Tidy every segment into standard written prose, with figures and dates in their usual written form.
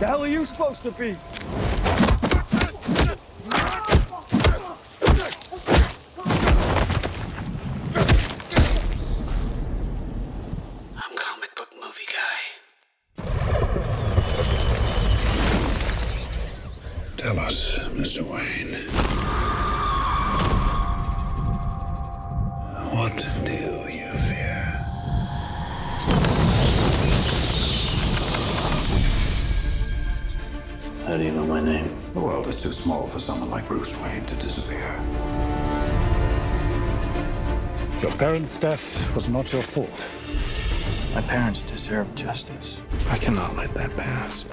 The hell are you supposed to be? Tell us, Mr. Wayne, what do you fear? How do you know my name? The world is too small for someone like Bruce Wayne to disappear. Your parents' death was not your fault. My parents deserve justice. I cannot let that pass.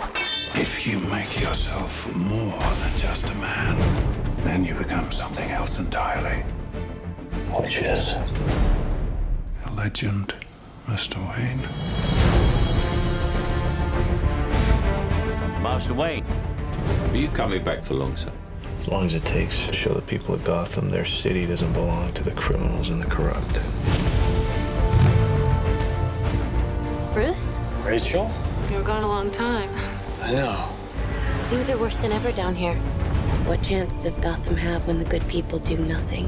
If you make yourself more than just a man, then you become something else entirely. Which is? A legend, Mr. Wayne. Master Wayne, are you coming back for long, sir? As long as it takes to show the people of Gotham their city doesn't belong to the criminals and the corrupt. Bruce? Rachel? You were gone a long time. I know. Things are worse than ever down here. What chance does Gotham have when the good people do nothing?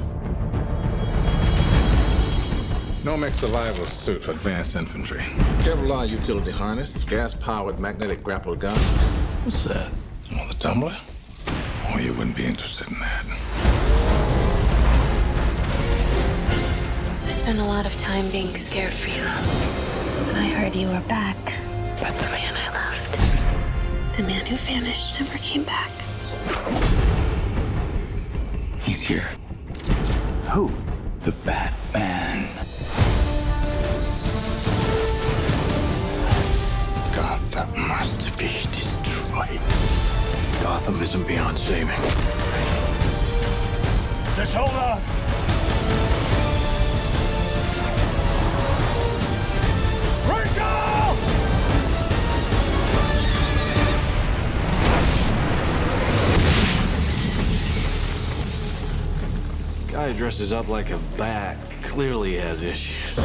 Nomex survival suit for advanced infantry. Kevlar utility harness, gas-powered magnetic grapple gun. What's that? Well, the Tumbler? Oh, you wouldn't be interested in that. I spent a lot of time being scared for you. When I heard you were back, but the man I loved. The man who vanished never came back. He's here. Who? The Batman. Gotham must be destroyed. Gotham isn't beyond saving. Just hold on. Rachel! Guy dresses up like a bat, clearly has issues.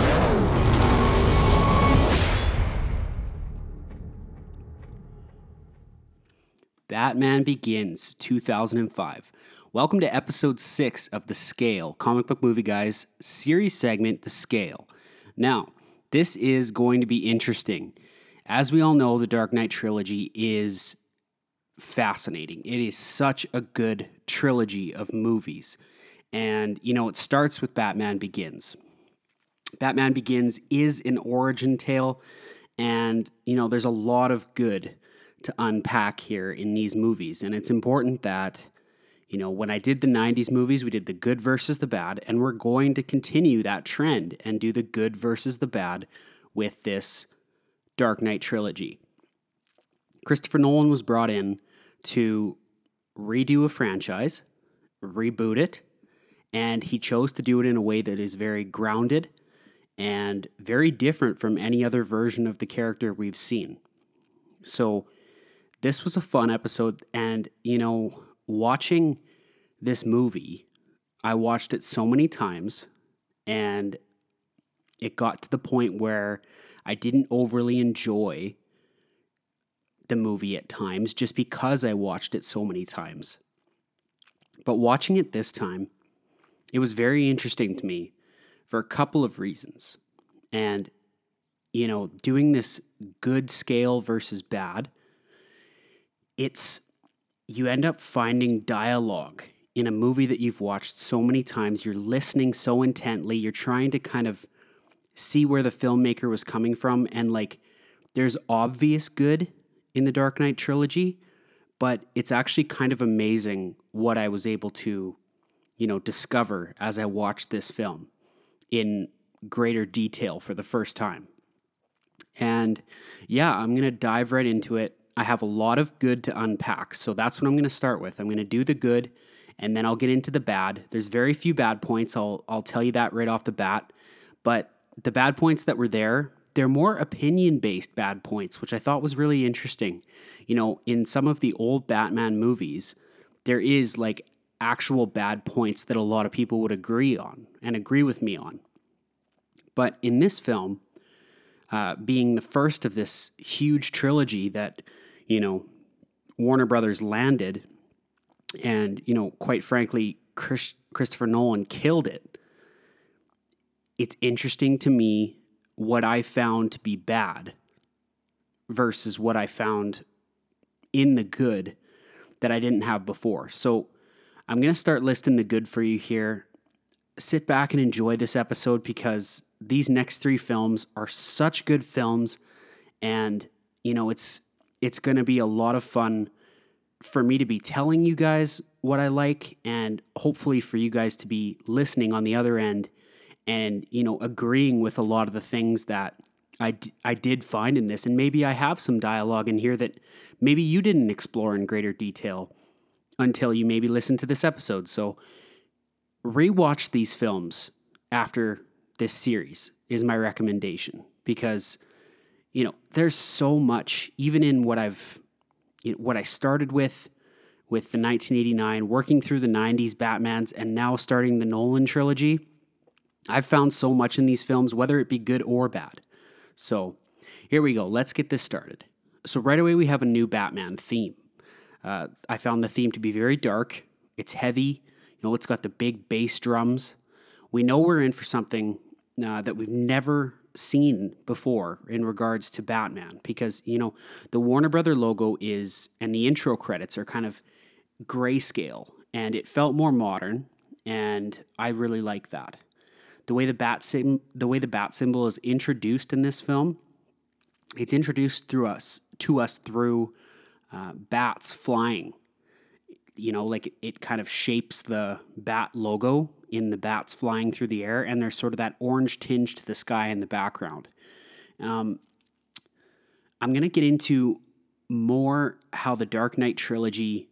Batman Begins, 2005. Welcome to episode 6 of The Scale, Comic Book Movie Guys series segment, The Scale. Now, this is going to be interesting. As we all know, the Dark Knight Trilogy is fascinating. It is such a good trilogy of movies. And, you know, it starts with Batman Begins. Batman Begins is an origin tale, and, you know, there's a lot of good to unpack here in these movies. And it's important that, you know, when I did the 90s movies, we did the good versus the bad, and we're going to continue that trend and do the good versus the bad with this Dark Knight trilogy. Christopher Nolan was brought in to redo a franchise, reboot it, and he chose to do it in a way that is very grounded and very different from any other version of the character we've seen. So this was a fun episode. And, you know, watching this movie, I watched it so many times, and it got to the point where I didn't overly enjoy the movie at times just because I watched it so many times. But watching it this time, it was very interesting to me for a couple of reasons. And, you know, doing this good scale versus bad, you end up finding dialogue in a movie that you've watched so many times. You're listening so intently. You're trying to kind of see where the filmmaker was coming from. And, like, there's obvious good in the Dark Knight trilogy, but it's actually kind of amazing what I was able to, you know, discover as I watched this film in greater detail for the first time. And yeah, I'm going to dive right into it. I have a lot of good to unpack, so that's what I'm going to start with. I'm going to do the good, and then I'll get into the bad. There's very few bad points. I'll tell you that right off the bat. But the bad points that were there, they're more opinion-based bad points, which I thought was really interesting. You know, in some of the old Batman movies, there is, like, actual bad points that a lot of people would agree on and agree with me on. But in this film, being the first of this huge trilogy that, you know, Warner Brothers landed, and, you know, quite frankly, Christopher Nolan killed it. It's interesting to me what I found to be bad versus what I found in the good that I didn't have before. So I'm going to start listing the good for you here. Sit back and enjoy this episode, because these next three films are such good films, and, you know, it's going to be a lot of fun for me to be telling you guys what I like, and hopefully for you guys to be listening on the other end and, you know, agreeing with a lot of the things that I did find in this. And maybe I have some dialogue in here that maybe you didn't explore in greater detail until you maybe listened to this episode. So rewatch these films after this series is my recommendation, because, you know, there's so much, even in what I've, you know, what I started with the 1989, working through the 90s Batmans, and now starting the Nolan trilogy. I've found so much in these films, whether it be good or bad. So here we go. Let's get this started. So right away, we have a new Batman theme. I found the theme to be very dark. It's heavy. You know, it's got the big bass drums. We know we're in for something that we've never seen before in regards to Batman, because, you know, the Warner Brother logo is, and the intro credits are kind of grayscale, and it felt more modern, and I really like that. The way the bat symbol is introduced in this film, it's introduced through bats flying. You know, like it kind of shapes the bat logo in the bats flying through the air, and there's sort of that orange tinge to the sky in the background. I'm going to get into more how the Dark Knight trilogy,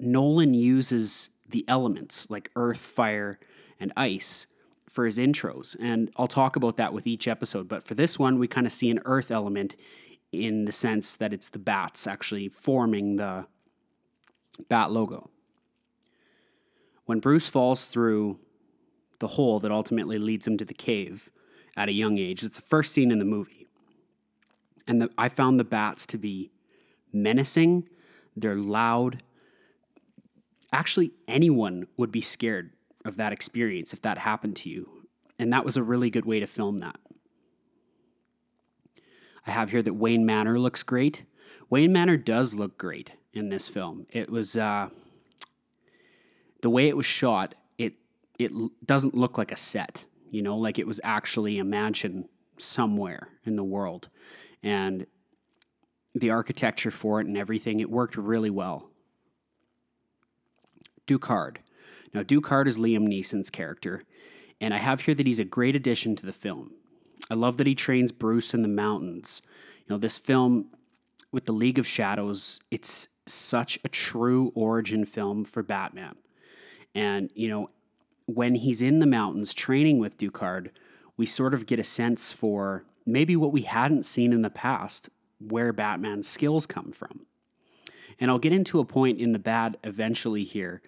Nolan uses the elements like earth, fire, and ice for his intros, and I'll talk about that with each episode. But for this one, we kind of see an earth element in the sense that it's the bats actually forming the bat logo. When Bruce falls through the hole that ultimately leads him to the cave at a young age, it's the first scene in the movie. And I found the bats to be menacing. They're loud. Actually, anyone would be scared of that experience if that happened to you. And that was a really good way to film that. I have here that Wayne Manor looks great. Wayne Manor does look great in this film. It was, the way it was shot, it doesn't look like a set, you know, like it was actually a mansion somewhere in the world. And the architecture for it and everything, it worked really well. Ducard. Now, Ducard is Liam Neeson's character, and I have here that he's a great addition to the film. I love that he trains Bruce in the mountains. You know, this film with the League of Shadows, it's such a true origin film for Batman. And, you know, when he's in the mountains training with Ducard, we sort of get a sense for maybe what we hadn't seen in the past, where Batman's skills come from. And I'll get into a point in the bad eventually here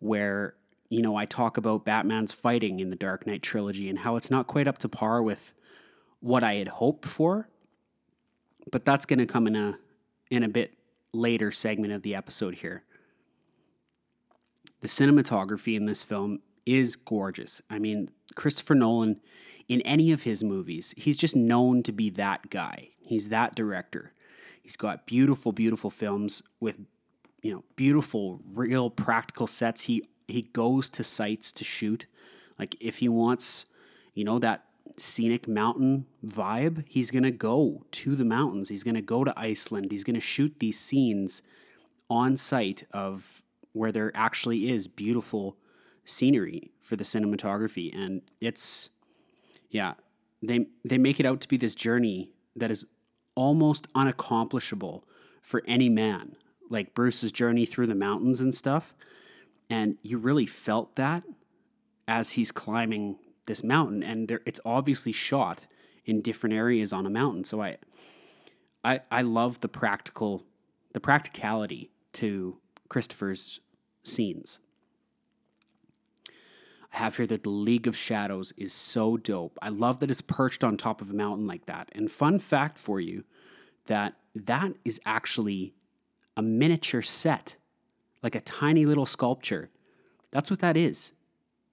where, you know, I talk about Batman's fighting in the Dark Knight trilogy and how it's not quite up to par with what I had hoped for, but that's going to come in a bit later segment of the episode here. The cinematography in this film is gorgeous. I mean, Christopher Nolan, in any of his movies, he's just known to be that guy. He's that director. He's got beautiful, beautiful films with, you know, beautiful, real practical sets. He goes to sites to shoot. Like if he wants, you know, that scenic mountain vibe, he's going to go to the mountains. He's going to go to Iceland. He's going to shoot these scenes on site of where there actually is beautiful scenery for the cinematography. And it's, yeah, they make it out to be this journey that is almost unaccomplishable for any man. Like Bruce's journey through the mountains and stuff. And you really felt that as he's climbing this mountain. And there, it's obviously shot in different areas on a mountain. So I love the practicality to Christopher's scenes. I have here that the League of Shadows is so dope. I love that it's perched on top of a mountain like that. And fun fact for you, that is actually a miniature set, like a tiny little sculpture. That's what that is.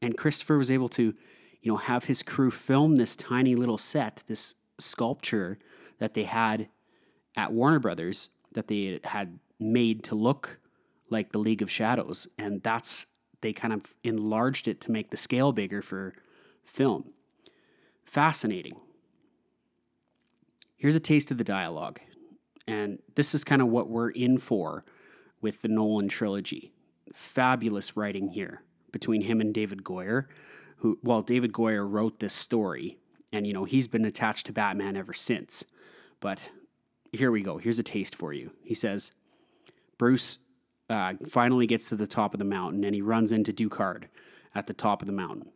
And Christopher was able to, you know, have his crew film this tiny little set, this sculpture that they had at Warner Brothers that they had made to look like the League of Shadows. And that's, they kind of enlarged it to make the scale bigger for film. Fascinating. Here's a taste of the dialogue. And this is kind of what we're in for with the Nolan trilogy. Fabulous writing here between him and David Goyer, who, well, David Goyer wrote this story, and, you know, he's been attached to Batman ever since. But here we go. Here's a taste for you. He says, Bruce finally gets to the top of the mountain, and he runs into Ducard at the top of the mountain.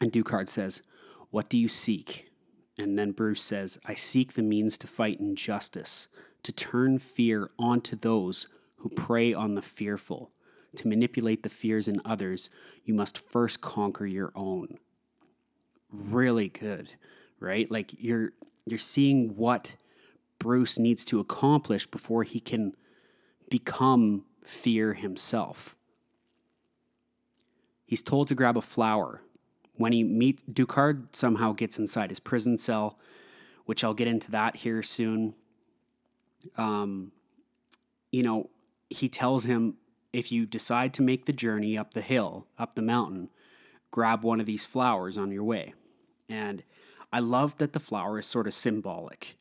And Ducard says, "What do you seek?" And then Bruce says, "I seek the means to fight injustice, to turn fear onto those who prey on the fearful. To manipulate the fears in others, you must first conquer your own." Really good, right? Like you're seeing what Bruce needs to accomplish before he can become fear himself. He's told to grab a flower. When he meets Ducard, somehow gets inside his prison cell, which I'll get into that here soon. You know, he tells him, if you decide to make the journey up the hill, up the mountain, grab one of these flowers on your way. And I love that the flower is sort of symbolic.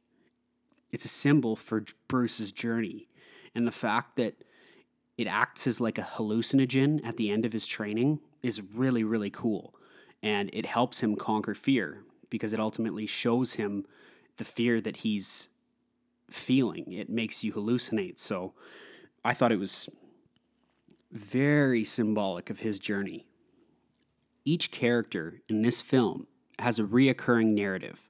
It's a symbol for Bruce's journey. And the fact that it acts as like a hallucinogen at the end of his training is really, really cool. And it helps him conquer fear because it ultimately shows him the fear that he's feeling. It makes you hallucinate. So I thought it was very symbolic of his journey. Each character in this film has a reoccurring narrative.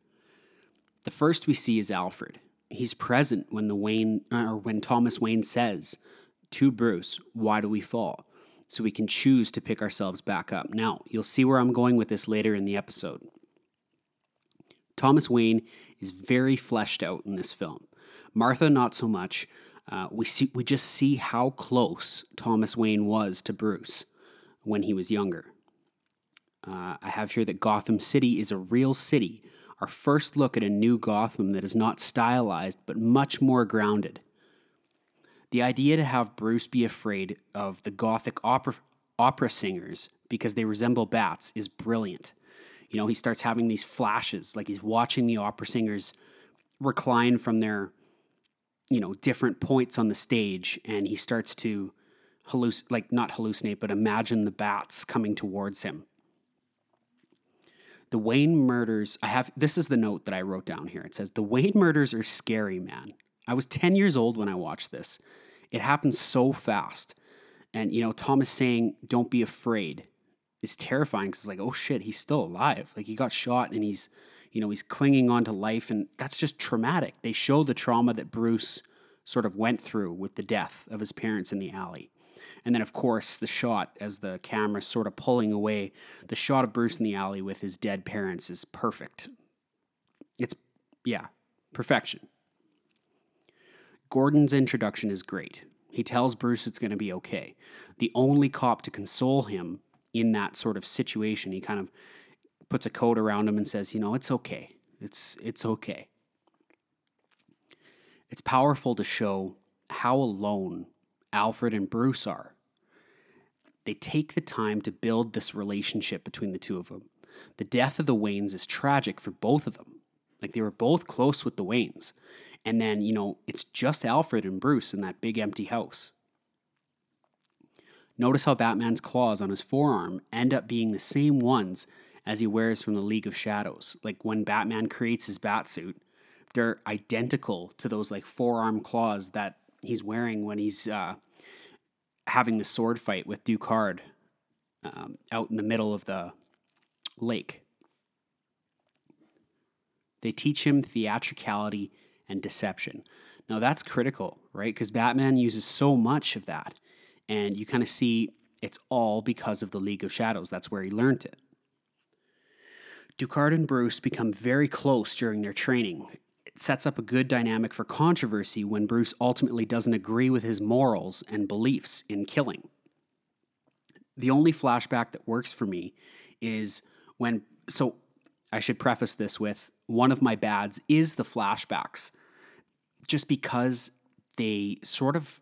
The first we see is Alfred. He's present when when Thomas Wayne says to Bruce, "Why do we fall?" So we can choose to pick ourselves back up. Now, you'll see where I'm going with this later in the episode. Thomas Wayne is very fleshed out in this film. Martha, not so much. We just see how close Thomas Wayne was to Bruce when he was younger. I have here that Gotham City is a real city. Our first look at a new Gotham that is not stylized, but much more grounded. The idea to have Bruce be afraid of the Gothic opera singers because they resemble bats is brilliant. You know, he starts having these flashes, like he's watching the opera singers recline from their, you know, different points on the stage, and he starts to not hallucinate, but imagine the bats coming towards him. The Wayne murders, this is the note that I wrote down here. It says, "The Wayne murders are scary, man. I was 10 years old when I watched this. It happened so fast." And, you know, Thomas saying, "Don't be afraid," is terrifying because it's like, oh shit, he's still alive. Like, he got shot and he's, you know, he's clinging on to life, and that's just traumatic. They show the trauma that Bruce sort of went through with the death of his parents in the alley. And then, of course, the shot as the camera's sort of pulling away, the shot of Bruce in the alley with his dead parents is perfect. It's, yeah, perfection. Gordon's introduction is great. He tells Bruce it's going to be okay. The only cop to console him in that sort of situation, he kind of puts a coat around him and says, you know, it's okay. It's okay. It's powerful to show how alone Alfred and Bruce are. They take the time to build this relationship between the two of them. The death of the Waynes is tragic for both of them. Like, they were both close with the Waynes. And then, you know, it's just Alfred and Bruce in that big empty house. Notice how Batman's claws on his forearm end up being the same ones as he wears from the League of Shadows. Like, when Batman creates his Batsuit, they're identical to those, like, forearm claws that he's wearing when he's having the sword fight with Ducard out in the middle of the lake. They teach him theatricality and deception. Now, that's critical, right? Because Batman uses so much of that. And you kind of see it's all because of the League of Shadows. That's where he learned it. Ducard and Bruce become very close during their training. it sets up a good dynamic for controversy when Bruce ultimately doesn't agree with his morals and beliefs in killing. The only flashback that works for me is when... So I should preface this with one of my bads is the flashbacks, just because they sort of...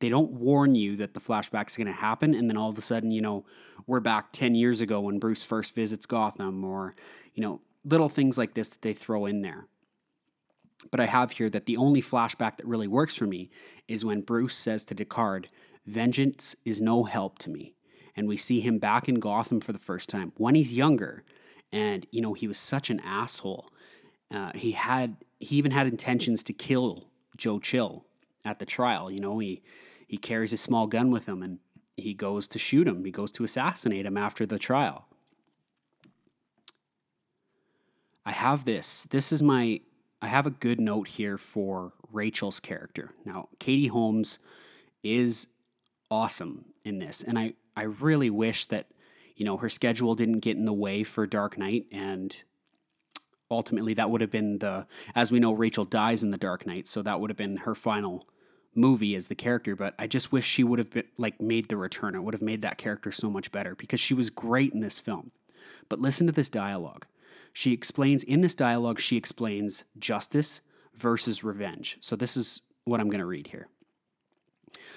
They don't warn you that the flashback's going to happen, and then all of a sudden, you know, we're back 10 years ago when Bruce first visits Gotham, or, you know, little things like this that they throw in there. But I have here that the only flashback that really works for me is when Bruce says to Ducard, "Vengeance is no help to me." And we see him back in Gotham for the first time when he's younger. And, you know, he was such an asshole. He even had intentions to kill Joe Chill at the trial. You know, he carries a small gun with him and he goes to shoot him. He goes to assassinate him after the trial. I have this. I have a good note here for Rachel's character. Now, Katie Holmes is awesome in this. And I really wish that, you know, her schedule didn't get in the way for Dark Knight. And ultimately that would have been as we know, Rachel dies in the Dark Knight. So that would have been her final movie as the character. But I just wish she would have been made the return. It would have made that character so much better because she was great in this film. But listen to this dialogue. She explains justice versus revenge. So this is what I'm going to read here.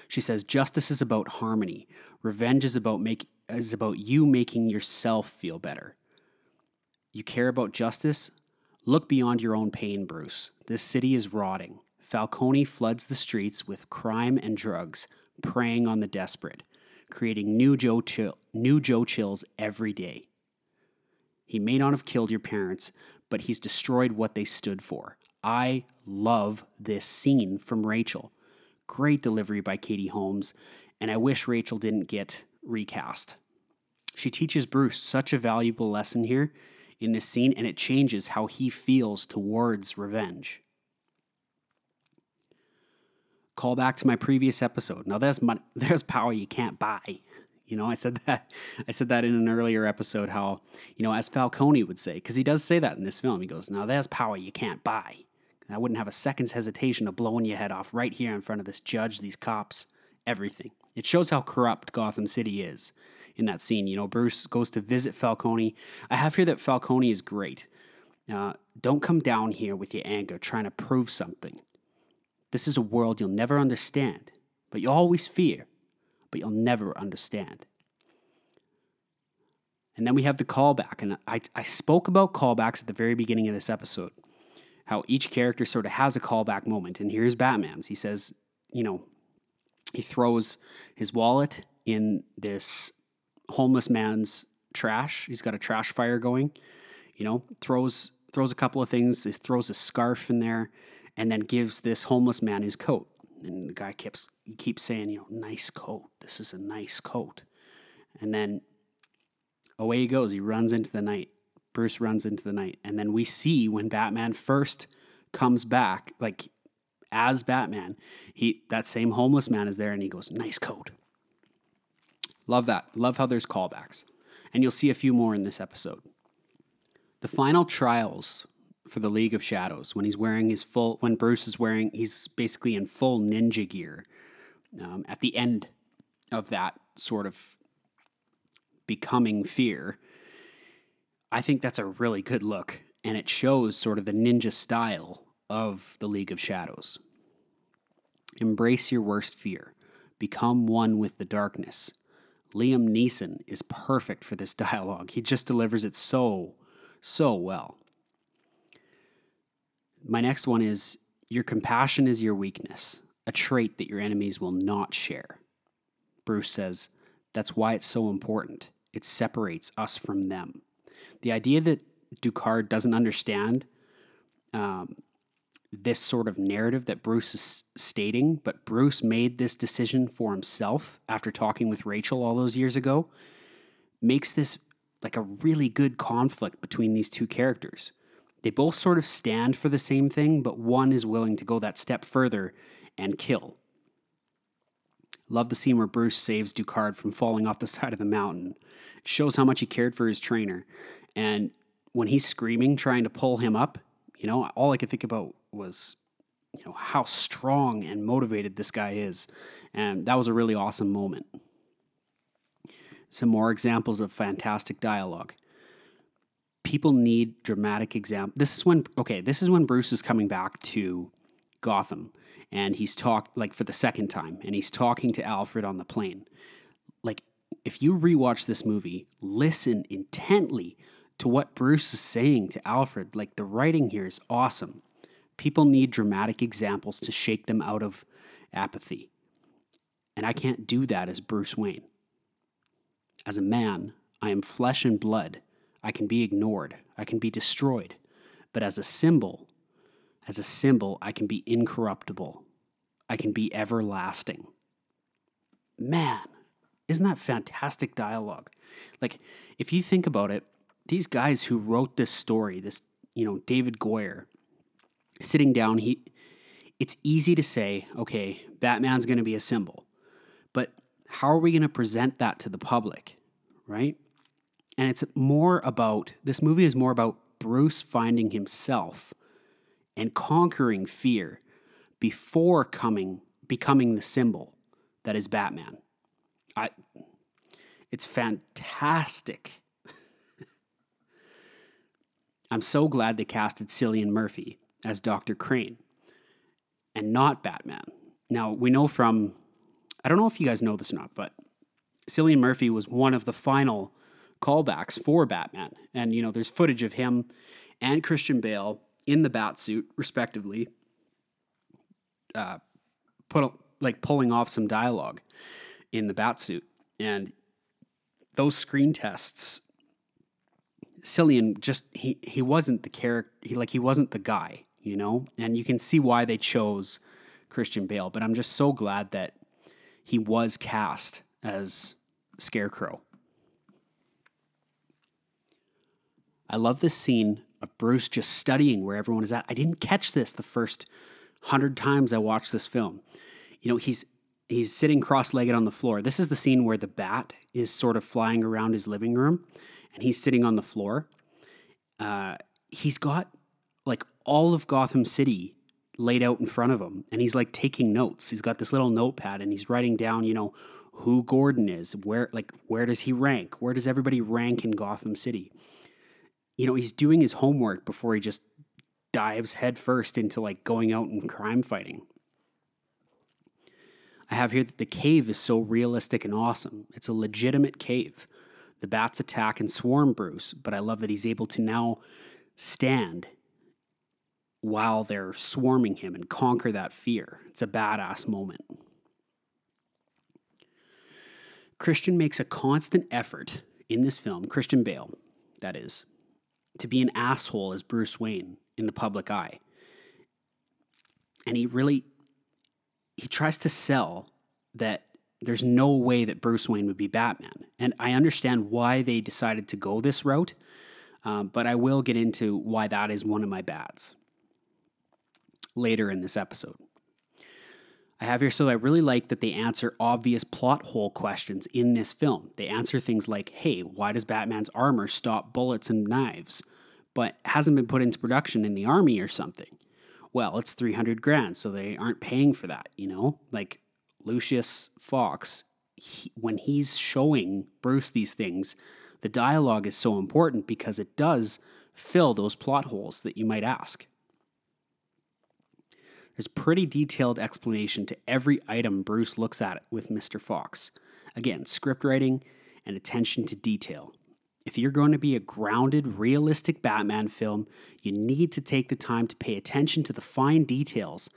She says, "Justice is about harmony. Revenge is about you making yourself feel better. You care about justice? Look beyond your own pain, Bruce. This city is rotting. Falcone floods the streets with crime and drugs, preying on the desperate, creating new Joe Chills every day. He may not have killed your parents, but he's destroyed what they stood for." I love this scene from Rachel. Great delivery by Katie Holmes, and I wish Rachel didn't get recast. She teaches Bruce such a valuable lesson here in this scene, and it changes how he feels towards revenge. Call back to my previous episode. Now, there's power you can't buy. You know, I said that in an earlier episode, how, you know, as Falcone would say, because he does say that in this film, he goes, "Now there's power you can't buy." And I wouldn't have a second's hesitation of blowing your head off right here in front of this judge, these cops, everything. It shows how corrupt Gotham City is in that scene. You know, Bruce goes to visit Falcone. I have here that Falcone is great. Don't come down here with your anger trying to prove something. This is a world you'll never understand, but you always fear. But you'll never understand. And then we have the callback. And I spoke about callbacks at the very beginning of this episode, how each character sort of has a callback moment. And here's Batman's. He says, you know, he throws his wallet in this homeless man's trash. He's got a trash fire going, you know, throws a couple of things. He throws a scarf in there and then gives this homeless man his coat. And the guy keeps saying, you know, "Nice coat. This is a nice coat." And then away he goes. He runs into the night. Bruce runs into the night. And then we see when Batman first comes back, like as Batman, that same homeless man is there and he goes, "Nice coat." Love that. Love how there's callbacks. And you'll see a few more in this episode. The final trials for the League of Shadows, when he's basically in full ninja gear. At the end of that sort of becoming fear, I think that's a really good look, and it shows sort of the ninja style of the League of Shadows. Embrace your worst fear. Become one with the darkness. Liam Neeson is perfect for this dialogue. He just delivers it so, so well. My next one is, your compassion is your weakness, a trait that your enemies will not share. Bruce says, that's why it's so important. It separates us from them. The idea that Ducard doesn't understand this sort of narrative that Bruce is stating, but Bruce made this decision for himself after talking with Rachel all those years ago, makes this like a really good conflict between these two characters. They both sort of stand for the same thing, but one is willing to go that step further and kill. Love the scene where Bruce saves Ducard from falling off the side of the mountain. It shows how much he cared for his trainer. And when he's screaming, trying to pull him up, you know, all I could think about was, you know, how strong and motivated this guy is. And that was a really awesome moment. Some more examples of fantastic dialogue. People need dramatic examples. This is when Bruce is coming back to Gotham, and he's talked, like, for the second time, and he's talking to Alfred on the plane. Like, if you rewatch this movie, listen intently to what Bruce is saying to Alfred. Like, the writing here is awesome. People need dramatic examples to shake them out of apathy. And I can't do that as Bruce Wayne. As a man, I am flesh and blood. I can be ignored. I can be destroyed. But as a symbol, I can be incorruptible. I can be everlasting. Man, isn't that fantastic dialogue? Like, if you think about it, these guys who wrote this story, this, you know, David Goyer, sitting down, it's easy to say, okay, Batman's going to be a symbol. But how are we going to present that to the public, right? And this movie is more about Bruce finding himself and conquering fear before becoming the symbol that is Batman. It's fantastic. I'm so glad they casted Cillian Murphy as Dr. Crane and not Batman. Now, we know from... I don't know if you guys know this or not, but Cillian Murphy was one of the final callbacks for Batman. And, you know, there's footage of him and Christian Bale in the Batsuit, respectively, pulling off some dialogue in the Batsuit. And those screen tests, Cillian just, he wasn't the character, he wasn't the guy, you know? And you can see why they chose Christian Bale, but I'm just so glad that he was cast as Scarecrow. I love this scene of Bruce just studying where everyone is at. I didn't catch this the first 100 times I watched this film. You know, he's sitting cross-legged on the floor. This is the scene where the bat is sort of flying around his living room, and he's sitting on the floor. He's got, like, all of Gotham City laid out in front of him, and he's, like, taking notes. He's got this little notepad, and he's writing down, you know, who Gordon is, where does he rank? Where does everybody rank in Gotham City? You know, he's doing his homework before he just dives headfirst into, like, going out and crime fighting. I have here that the cave is so realistic and awesome. It's a legitimate cave. The bats attack and swarm Bruce, but I love that he's able to now stand while they're swarming him and conquer that fear. It's a badass moment. Christian makes a constant effort in this film, Christian Bale, that is, to be an asshole as Bruce Wayne in the public eye. And he tries to sell that there's no way that Bruce Wayne would be Batman. And I understand why they decided to go this route, but I will get into why that is one of my bads later in this episode. I have here, so I really like that they answer obvious plot hole questions in this film. They answer things like, hey, why does Batman's armor stop bullets and knives, but hasn't been put into production in the army or something? Well, it's $300,000, so they aren't paying for that, you know? Like, Lucius Fox, when he's showing Bruce these things, the dialogue is so important because it does fill those plot holes that you might ask. There's pretty detailed explanation to every item Bruce looks at with Mr. Fox. Again, script writing and attention to detail. If you're going to be a grounded, realistic Batman film, you need to take the time to pay attention to the fine details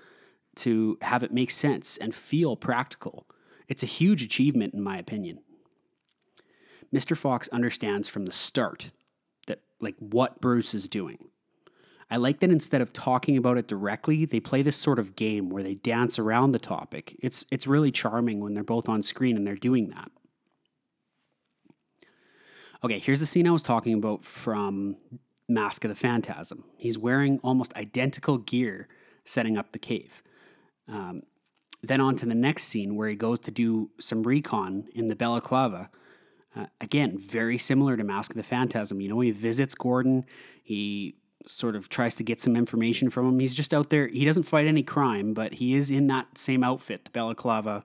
to have it make sense and feel practical. It's a huge achievement, in my opinion. Mr. Fox understands from the start that, like, what Bruce is doing. I like that instead of talking about it directly, they play this sort of game where they dance around the topic. It's really charming when they're both on screen and they're doing that. Okay, here's the scene I was talking about from Mask of the Phantasm. He's wearing almost identical gear setting up the cave. Then on to the next scene where he goes to do some recon in the balaclava. Again, very similar to Mask of the Phantasm. You know, he visits Gordon, he sort of tries to get some information from him. He's just out there. He doesn't fight any crime, but he is in that same outfit, the balaclava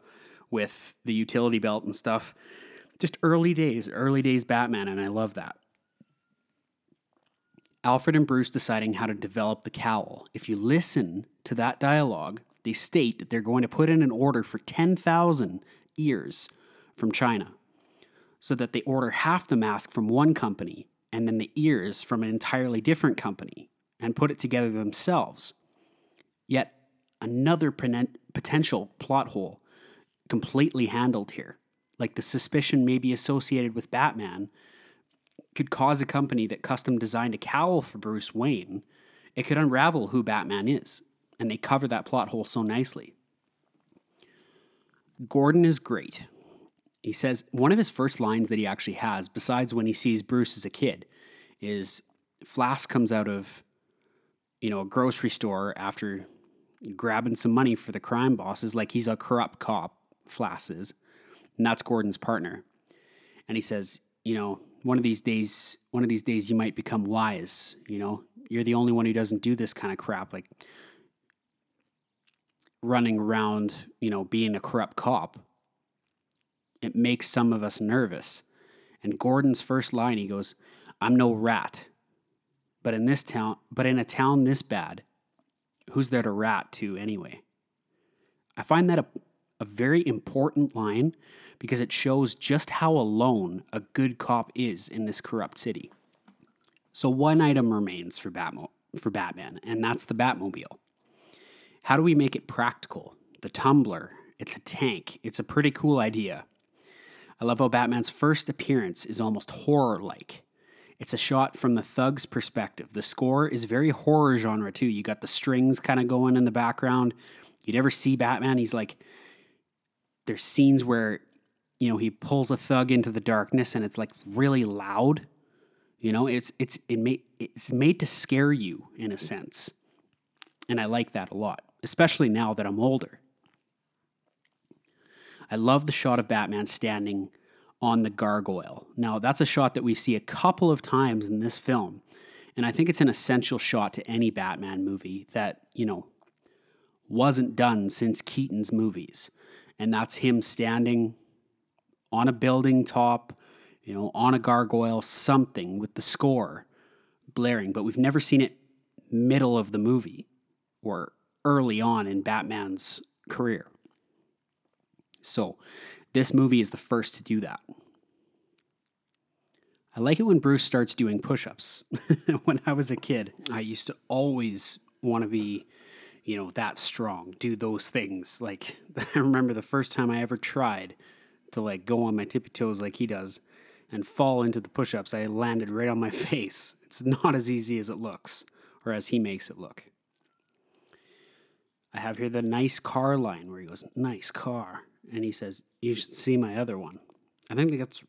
with the utility belt and stuff. Just early days Batman, and I love that. Alfred and Bruce deciding how to develop the cowl. If you listen to that dialogue, they state that they're going to put in an order for 10,000 ears from China, so that they order half the mask from one company and then the ears from an entirely different company and put it together themselves. Yet another potential plot hole completely handled here. Like the suspicion may be associated with Batman could cause a company that custom designed a cowl for Bruce Wayne. It could unravel who Batman is, and they cover that plot hole so nicely. Gordon is great. He says one of his first lines that he actually has, besides when he sees Bruce as a kid, is Flass comes out of, a grocery store after grabbing some money for the crime bosses, like he's a corrupt cop, Flass is. And that's Gordon's partner. And he says, one of these days you might become wise. You're the only one who doesn't do this kind of crap, like running around, being a corrupt cop. It makes some of us nervous. And Gordon's first line, he goes, "I'm no rat, but in a town this bad, who's there to rat to anyway?" I find that a very important line because it shows just how alone a good cop is in this corrupt city. So one item remains for Batman, and that's the Batmobile. How do we make it practical? The Tumbler, it's a tank. It's a pretty cool idea. I love how Batman's first appearance is almost horror-like. It's a shot from the thug's perspective. The score is very horror genre too. You got the strings kind of going in the background. You never see Batman. He's like... There's scenes where, he pulls a thug into the darkness and it's like really loud. It's made to scare you in a sense. And I like that a lot, especially now that I'm older. I love the shot of Batman standing on the gargoyle. Now, that's a shot that we see a couple of times in this film. And I think it's an essential shot to any Batman movie that, wasn't done since Keaton's movies. And that's him standing on a building top, on a gargoyle, something with the score blaring. But we've never seen it middle of the movie or early on in Batman's career. So this movie is the first to do that. I like it when Bruce starts doing push-ups. When I was a kid, I used to always want to be... that strong, do those things. Like, I remember the first time I ever tried to, go on my tippy toes like he does and fall into the push-ups, I landed right on my face. It's not as easy as it looks, or as he makes it look. I have here the nice car line where he goes, "Nice car." And he says, "You should see my other one." I think that's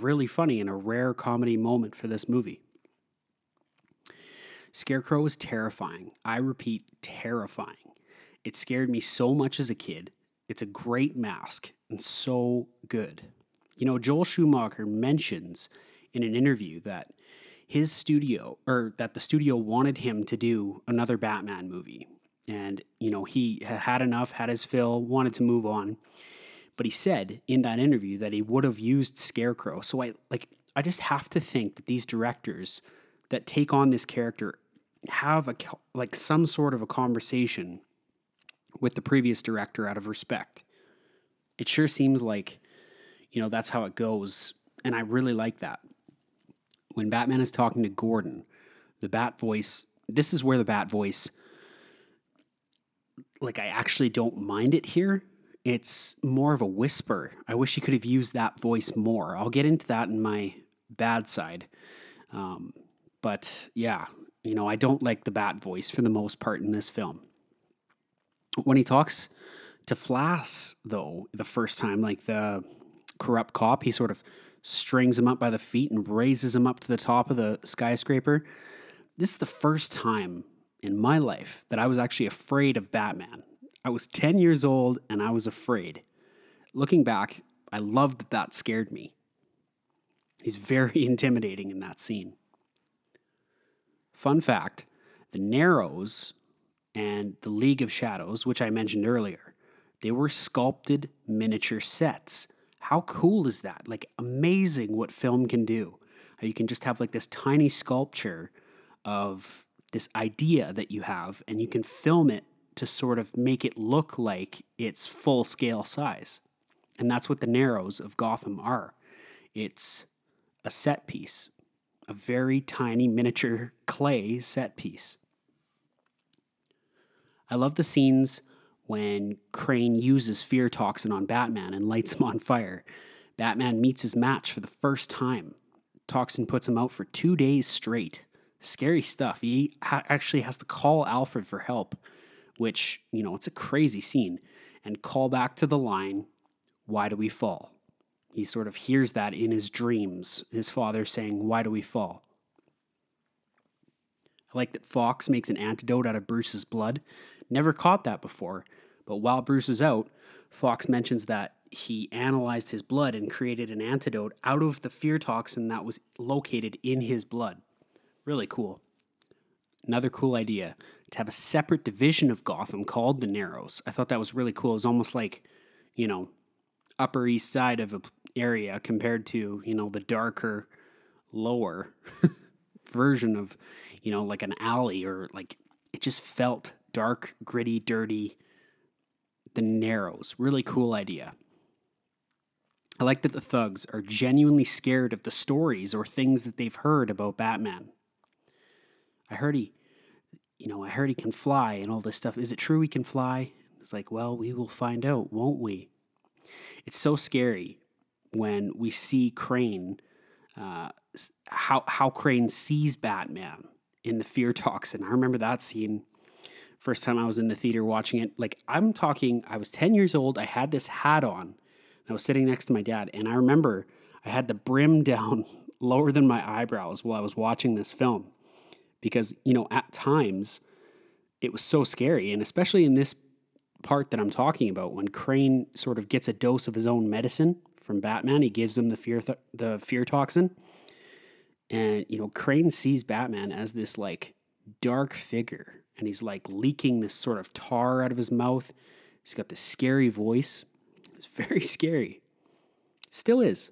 really funny and a rare comedy moment for this movie. Scarecrow is terrifying. I repeat, terrifying. It scared me so much as a kid. It's a great mask and so good. Joel Schumacher mentions in an interview that the studio wanted him to do another Batman movie. And, he had enough, had his fill, wanted to move on. But he said in that interview that he would have used Scarecrow. So I just have to think that these directors that take on this character have some sort of a conversation with the previous director out of respect. It sure seems like, that's how it goes, and I really like that. When Batman is talking to Gordon, the Bat voice, this is where the Bat voice, I actually don't mind it here. It's more of a whisper. I wish he could have used that voice more. I'll get into that in my bad side. But yeah, I don't like the Bat voice for the most part in this film. When he talks to Flass, though, the first time, the corrupt cop, he sort of strings him up by the feet and raises him up to the top of the skyscraper. This is the first time in my life that I was actually afraid of Batman. I was 10 years old and I was afraid. Looking back, I loved that scared me. He's very intimidating in that scene. fun fact, the Narrows and the League of Shadows, which I mentioned earlier, they were sculpted miniature sets. How cool is that? Like, amazing what film can do. How you can just have like this tiny sculpture of this idea that you have, and you can film it to sort of make it look like it's full scale size. And that's what the Narrows of Gotham are. It's a set piece, a very tiny miniature clay set piece. I love the scenes when Crane uses fear toxin on Batman and lights him on fire. Batman meets his match for the first time. Toxin puts him out for 2 days straight. Scary stuff. He actually has to call Alfred for help, which, you know, it's a crazy scene. And call back to the line, "Why do we fall?" He sort of hears that in his dreams, his father saying, "Why do we fall?" I like that Fox makes an antidote out of Bruce's blood. Never caught that before, but while Bruce is out, Fox mentions that he analyzed his blood and created an antidote out of the fear toxin that was located in his blood. Really cool. Another cool idea, to have a separate division of Gotham called the Narrows. I thought that was really cool. It was almost like, you know, Upper East Side of an area compared to, you know, the darker, lower version of, you know, like an alley, or like, it just felt dark, gritty, dirty. The Narrows. Really cool idea. I like that the thugs are genuinely scared of the stories or things that they've heard about Batman. I heard he can fly and all this stuff. Is it true he can fly? It's like, well, we will find out, won't we? It's so scary when we see Crane, how Crane sees Batman in the fear toxin. I remember that scene. First time I was in the theater watching it. Like, I'm talking, I was 10 years old. I had this hat on, and I was sitting next to my dad. And I remember I had the brim down lower than my eyebrows while I was watching this film. Because, you know, at times it was so scary. And especially in this part that I'm talking about, when Crane sort of gets a dose of his own medicine from Batman, he gives him the fear toxin. And, you know, Crane sees Batman as this like dark figure, and he's like leaking this sort of tar out of his mouth. He's got this scary voice. It's very scary. Still is.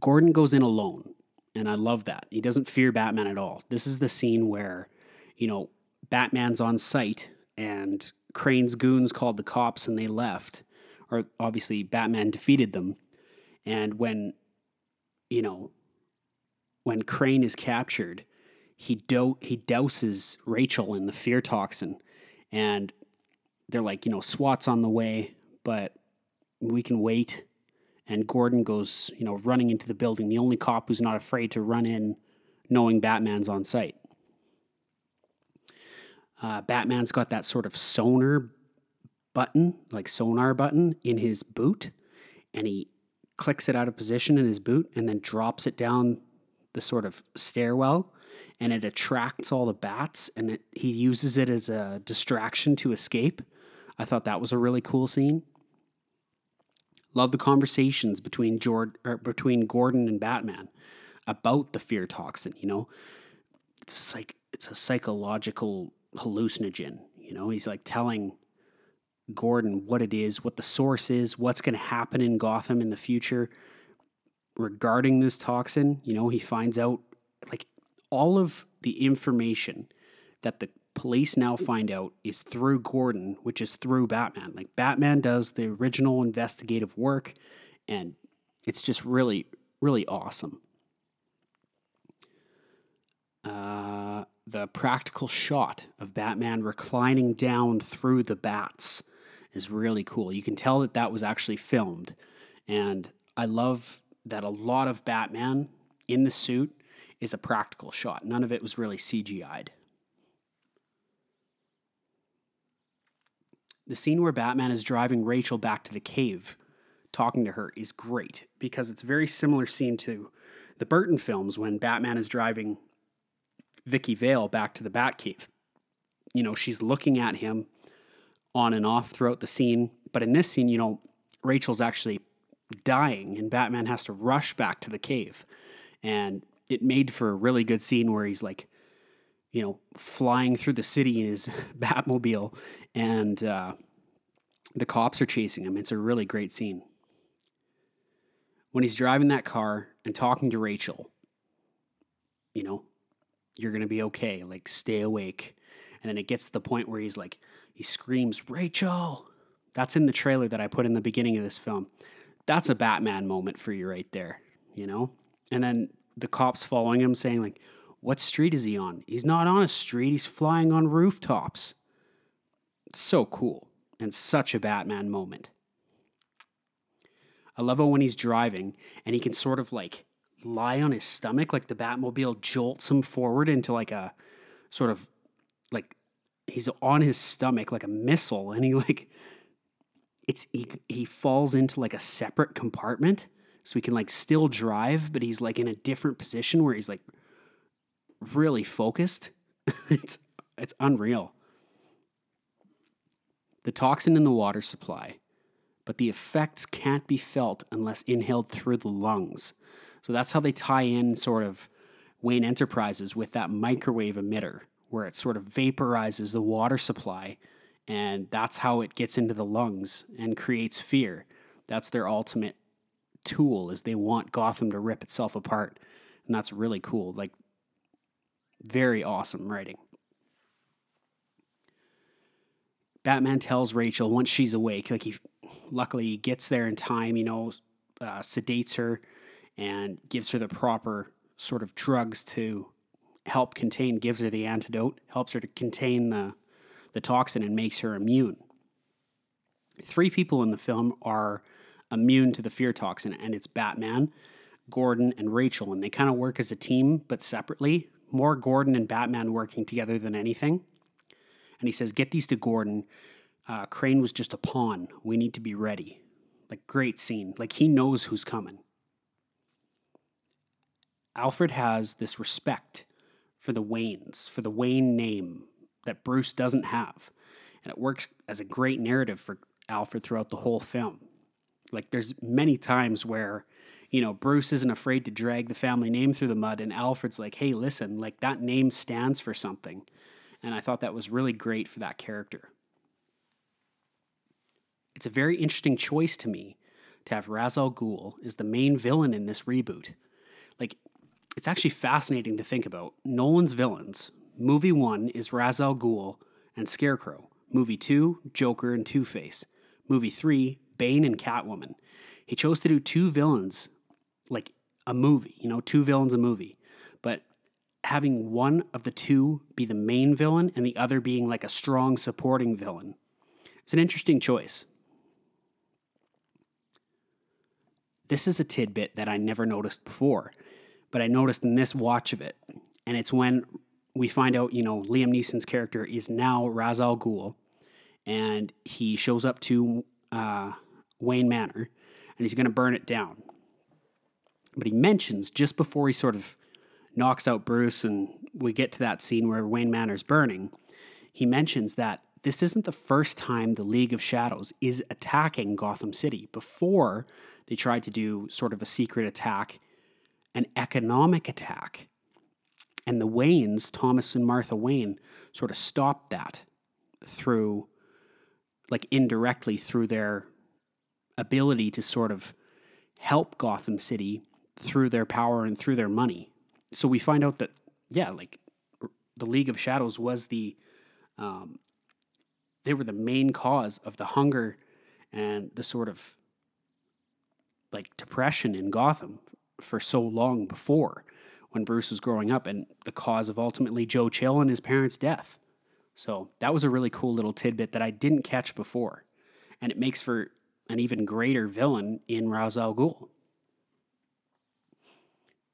Gordon goes in alone, and I love that. He doesn't fear Batman at all. This is the scene where, you know, Batman's on site, and Crane's goons called the cops and they left. Or obviously Batman defeated them. And when Crane is captured, he douses Rachel in the fear toxin. And they're like, you know, SWAT's on the way, but we can wait. And Gordon goes, you know, running into the building. The only cop who's not afraid to run in knowing Batman's on site. Batman's got that sort of sonar button in his boot, and he clicks it out of position in his boot and then drops it down the sort of stairwell, and it attracts all the bats, and he uses it as a distraction to escape. I thought that was a really cool scene. Love the conversations between Gordon and Batman about the fear toxin, you know. It's a psychological hallucinogen, you know. He's like telling Gordon what it is, what the source is, what's going to happen in Gotham in the future regarding this toxin. You know, he finds out like all of the information that the police now find out is through Gordon, which is through Batman. Like, Batman does the original investigative work, and it's just really, really awesome. The practical shot of Batman reclining down through the bats is really cool. You can tell that that was actually filmed. And I love that a lot of Batman in the suit is a practical shot. None of it was really CGI'd. The scene where Batman is driving Rachel back to the cave, talking to her, is great, because it's a very similar scene to the Burton films when Batman is driving Vicky Vale back to the Batcave. You know, she's looking at him on and off throughout the scene. But in this scene, you know, Rachel's actually dying, and Batman has to rush back to the cave. And it made for a really good scene where he's like, you know, flying through the city in his Batmobile, and the cops are chasing him. It's a really great scene. When he's driving that car and talking to Rachel, you know, you're going to be okay. Like, stay awake. And then it gets to the point where he's like, he screams, Rachel. That's in the trailer that I put in the beginning of this film. That's a Batman moment for you right there, you know? And then the cops following him saying, like, what street is he on? He's not on a street. He's flying on rooftops. It's so cool. And such a Batman moment. I love it when he's driving and he can sort of like lie on his stomach, like the Batmobile jolts him forward into like a sort of like he's on his stomach like a missile, and he like he falls into like a separate compartment, so he can like still drive, but he's like in a different position where he's like really focused. It's unreal. The toxin in the water supply, but the effects can't be felt unless inhaled through the lungs. So that's how they tie in sort of Wayne Enterprises with that microwave emitter, where it sort of vaporizes the water supply, and that's how it gets into the lungs and creates fear. That's their ultimate tool, is they want Gotham to rip itself apart, and that's really cool. Like, very awesome writing. Batman tells Rachel once she's awake, like luckily he gets there in time, you know, sedates her and gives her the proper sort of drugs to help contain, gives her the antidote, helps her to contain the toxin and makes her immune. 3 people in the film are immune to the fear toxin, and it's Batman, Gordon, and Rachel, and they kind of work as a team, but separately. More Gordon and Batman working together than anything. And he says, get these to Gordon. Crane was just a pawn. We need to be ready. Like, great scene. Like, he knows who's coming. Alfred has this respect for the Waynes, for the Wayne name that Bruce doesn't have. And it works as a great narrative for Alfred throughout the whole film. Like, there's many times where, you know, Bruce isn't afraid to drag the family name through the mud, and Alfred's like, hey, listen, like, that name stands for something. And I thought that was really great for that character. It's a very interesting choice to me to have Ra's al Ghul as the main villain in this reboot. Like, it's actually fascinating to think about. Nolan's villains, movie 1 is Ra's al Ghul and Scarecrow. Movie 2, Joker and Two-Face. Movie 3, Bane and Catwoman. He chose to do 2 villains, like a movie, you know, 2 villains a movie. But having one of the 2 be the main villain and the other being like a strong supporting villain, it's an interesting choice. This is a tidbit that I never noticed before, but I noticed in this watch of it. And it's when we find out, you know, Liam Neeson's character is now Ra's al Ghul, and he shows up to Wayne Manor, and he's going to burn it down. But he mentions just before he sort of knocks out Bruce and we get to that scene where Wayne Manor's burning, he mentions that this isn't the first time the League of Shadows is attacking Gotham City. Before, they tried to do sort of a secret attack, an economic attack. And the Waynes, Thomas and Martha Wayne, sort of stopped that through, like, indirectly through their ability to sort of help Gotham City through their power and through their money. So we find out that, yeah, like, the League of Shadows was the, they were the main cause of the hunger and the sort of, like, depression in Gotham for so long before, when Bruce was growing up, and the cause of ultimately Joe Chill and his parents' death. So that was a really cool little tidbit that I didn't catch before. And it makes for an even greater villain in Ra's al Ghul.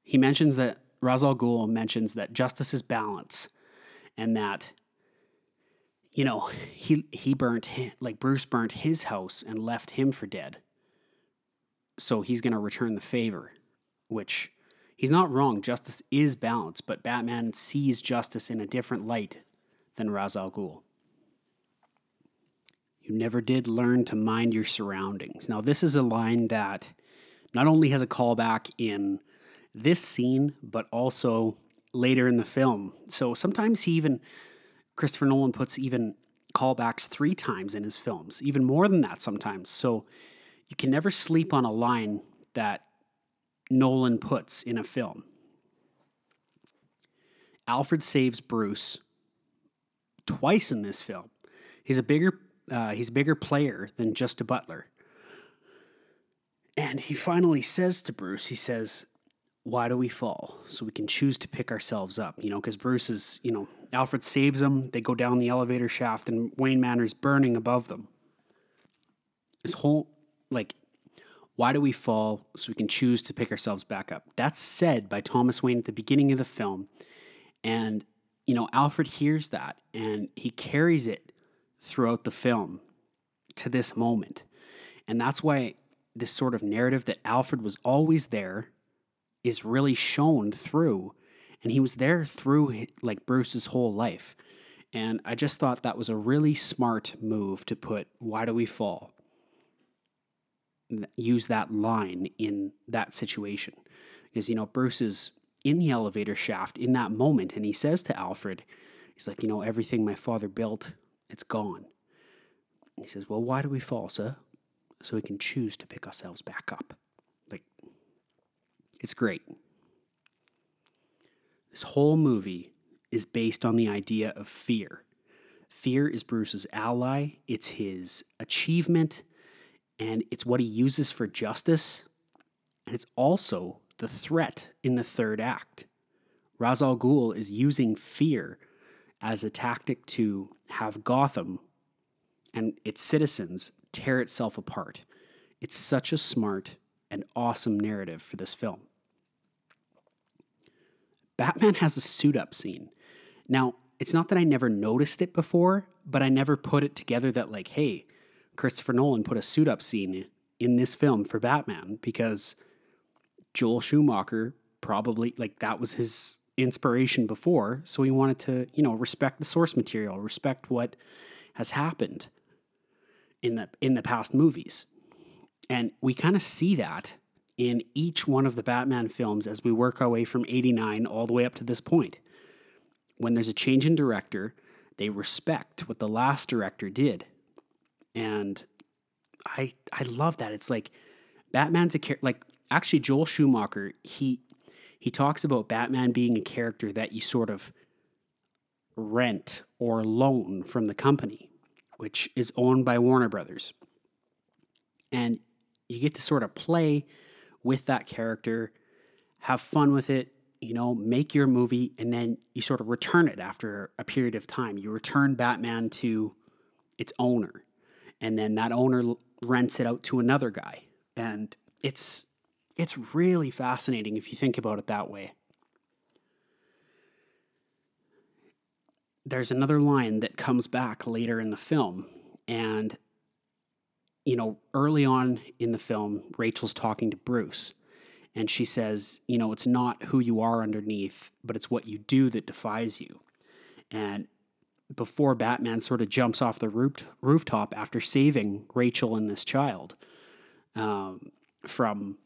He mentions that Ra's al Ghul mentions that justice is balance, and that, you know, he burnt, like, Bruce burnt his house and left him for dead. So he's going to return the favor, which he's not wrong. Justice is balance, but Batman sees justice in a different light than Ra's al Ghul. You never did learn to mind your surroundings. Now, this is a line that not only has a callback in this scene, but also later in the film. So sometimes he even, Christopher Nolan puts even callbacks 3 times in his films, even more than that sometimes. So you can never sleep on a line that Nolan puts in a film. Alfred saves Bruce twice in this film. He's a bigger player than just a butler. And he finally says to Bruce, he says, "Why do we fall? So we can choose to pick ourselves up." You know, because Bruce is, you know, Alfred saves him. They go down the elevator shaft and Wayne Manor's burning above them. This whole, like, why do we fall? So we can choose to pick ourselves back up. That's said by Thomas Wayne at the beginning of the film. And, you know, Alfred hears that and he carries it throughout the film to this moment. And that's why this sort of narrative that Alfred was always there is really shown through. And he was there through, like, Bruce's whole life. And I just thought that was a really smart move to put, "Why do we fall?" Use that line in that situation. Because, you know, Bruce is in the elevator shaft in that moment. And he says to Alfred, he's like, you know, "Everything my father built, it's gone." And he says, "Well, why do we fall, sir? So we can choose to pick ourselves back up." Like, it's great. This whole movie is based on the idea of fear. Fear is Bruce's ally. It's his achievement. And it's what he uses for justice. And it's also the threat in the third act. Ra's al Ghul is using fear as a tactic to have Gotham and its citizens tear itself apart. It's such a smart and awesome narrative for this film. Batman has a suit-up scene. Now, it's not that I never noticed it before, but I never put it together that, like, hey, Christopher Nolan put a suit-up scene in this film for Batman, because Joel Schumacher probably, like, that was his inspiration before, so he wanted to, you know, respect the source material, respect what has happened in the past movies. And we kind of see that in each one of the Batman films as we work our way from 89 all the way up to this point. When there's a change in director, they respect what the last director did. And I love that. It's like Batman's a character, like, actually Joel Schumacher, he talks about Batman being a character that you sort of rent or loan from the company, which is owned by Warner Brothers. And you get to sort of play with that character, have fun with it, you know, make your movie, and then you sort of return it after a period of time. You return Batman to its owner, and then that owner rents it out to another guy. And it's really fascinating if you think about it that way. There's another line that comes back later in the film. And, you know, early on in the film, Rachel's talking to Bruce. And she says, you know, it's not who you are underneath, but it's what you do that defies you. And before Batman sort of jumps off the rooftop after saving Rachel and this child from,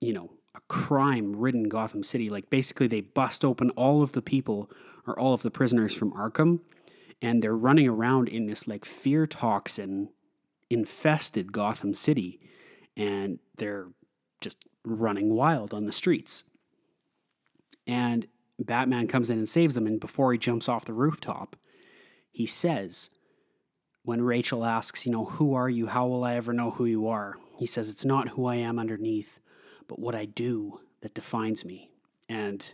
you know, a crime-ridden Gotham City. Like, basically they bust open all of the people or all of the prisoners from Arkham, and they're running around in this, like, fear toxin-infested Gotham City, and they're just running wild on the streets. And Batman comes in and saves them, and before he jumps off the rooftop, he says, when Rachel asks, you know, "Who are you? How will I ever know who you are?" He says, "It's not who I am underneath, but what I do that defines me." And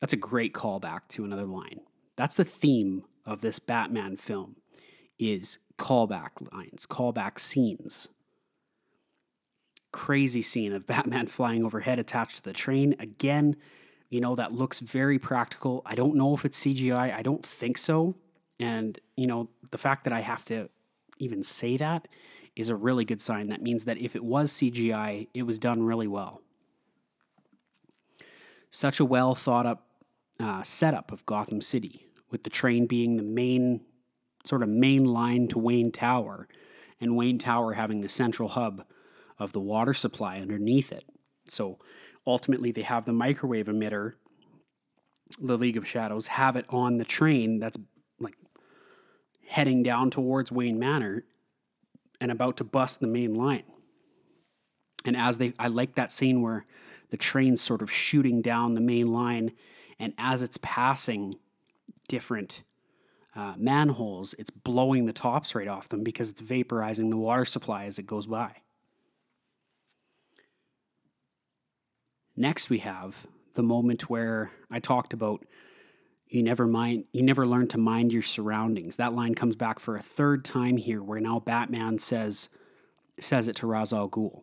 that's a great callback to another line. That's the theme of this Batman film, is callback lines, callback scenes. Crazy scene of Batman flying overhead attached to the train. Again, you know, that looks very practical. I don't know if it's CGI. I don't think so. And, you know, the fact that I have to even say that is a really good sign. That means that if it was CGI, it was done really well. Such a well thought up setup of Gotham City, with the train being the main line to Wayne Tower, and Wayne Tower having the central hub of the water supply underneath it. So ultimately they have the microwave emitter, the League of Shadows, have it on the train that's like heading down towards Wayne Manor and about to bust the main line. And as I like that scene where the train's sort of shooting down the main line, and as it's passing different manholes, it's blowing the tops right off them because it's vaporizing the water supply as it goes by. Next, we have the moment where I talked about you never learn to mind your surroundings. That line comes back for a third time here, where now Batman says it to Ra's al Ghul.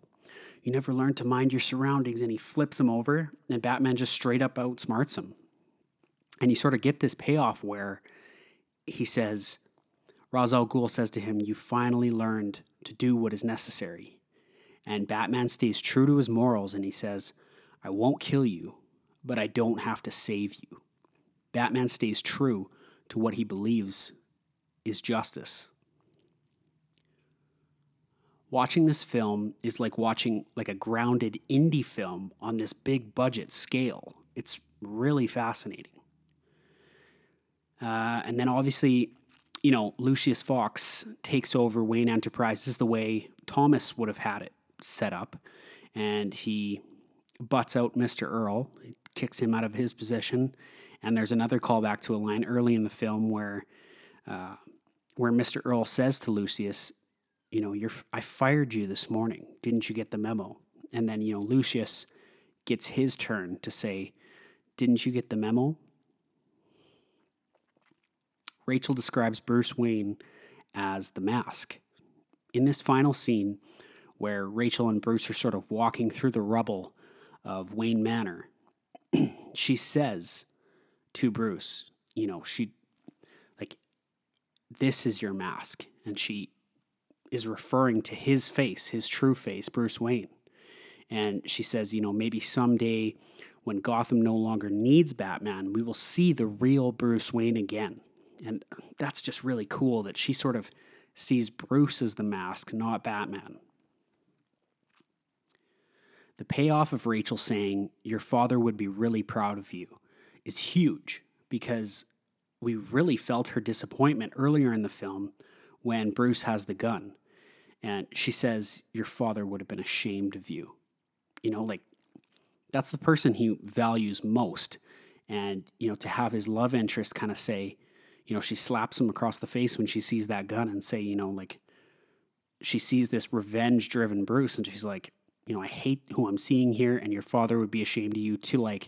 You never learn to mind your surroundings, and he flips him over, and Batman just straight up outsmarts him. And you sort of get this payoff where he says, Ra's al Ghul says to him, you finally learned to do what is necessary. And Batman stays true to his morals, and he says, I won't kill you, but I don't have to save you. Batman stays true to what he believes is justice. Watching this film is like watching like a grounded indie film on this big budget scale. It's really fascinating. And then obviously, Lucius Fox takes over Wayne Enterprises the way Thomas would have had it set up. And he butts out Mr. Earl, kicks him out of his position. And there's another callback to a line early in the film where Mr. Earl says to Lucius, I fired you this morning. Didn't you get the memo? And then, Lucius gets his turn to say, didn't you get the memo? Rachel describes Bruce Wayne as the Mask. In this final scene, where Rachel and Bruce are sort of walking through the rubble of Wayne Manor, she says to Bruce, this is your mask. And she is referring to his face, his true face, Bruce Wayne. And she says, maybe someday when Gotham no longer needs Batman, we will see the real Bruce Wayne again. And that's just really cool that she sort of sees Bruce as the Mask, not Batman. The payoff of Rachel saying, your father would be really proud of you, is huge, because we really felt her disappointment earlier in the film when Bruce has the gun and she says, your father would have been ashamed of you. That's the person he values most. And, to have his love interest kind of say, she slaps him across the face when she sees that gun and say, she sees this revenge driven Bruce. And she's like, I hate who I'm seeing here. And your father would be ashamed of you, to